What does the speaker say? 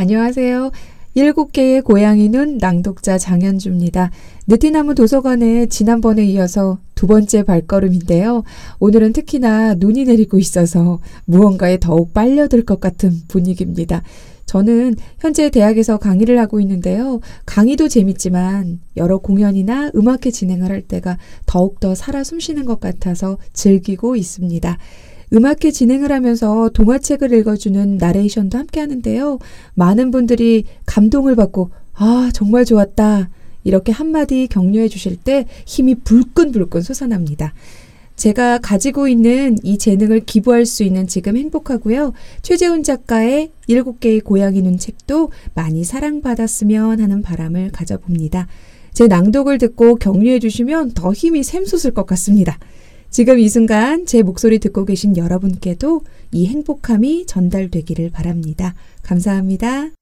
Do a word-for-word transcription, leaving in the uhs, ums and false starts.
안녕하세요. 일곱 개의 고양이 눈 낭독자 장현주입니다. 느티나무 도서관에 지난번에 이어서 두 번째 발걸음인데요. 오늘은 특히나 눈이 내리고 있어서 무언가에 더욱 빨려들 것 같은 분위기입니다. 저는 현재 대학에서 강의를 하고 있는데요. 강의도 재밌지만 여러 공연이나 음악회 진행을 할 때가 더욱더 살아 숨쉬는 것 같아서 즐기고 있습니다. 음악회 진행을 하면서 동화책을 읽어주는 나레이션도 함께 하는데요. 많은 분들이 감동을 받고 아 정말 좋았다 이렇게 한마디 격려해 주실 때 힘이 불끈불끈 솟아납니다. 제가 가지고 있는 이 재능을 기부할 수 있는 지금 행복하고요. 최제훈 작가의 일곱 개의 고양이 눈 책도 많이 사랑받았으면 하는 바람을 가져봅니다. 제 낭독을 듣고 격려해 주시면 더 힘이 샘솟을 것 같습니다. 지금 이 순간 제 목소리 듣고 계신 여러분께도 이 행복함이 전달되기를 바랍니다. 감사합니다.